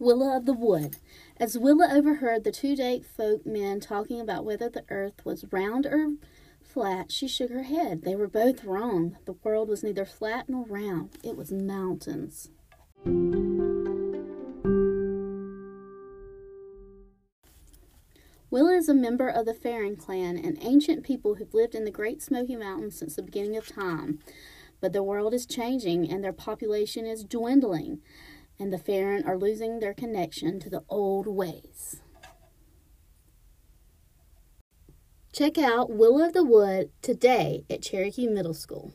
Willow of the Wood. As Willow overheard the two Date folk men talking about whether the earth was round or flat, she shook her head. They were both wrong. The world was neither flat nor round. It was mountains. Willow is a member of the Farron clan, an ancient people who've lived in the Great Smoky Mountains since the beginning of time. But the world is changing and their population is dwindling, and the Farron are losing their connection to the old ways. Check out Willow of the Wood today at Cherokee Middle School.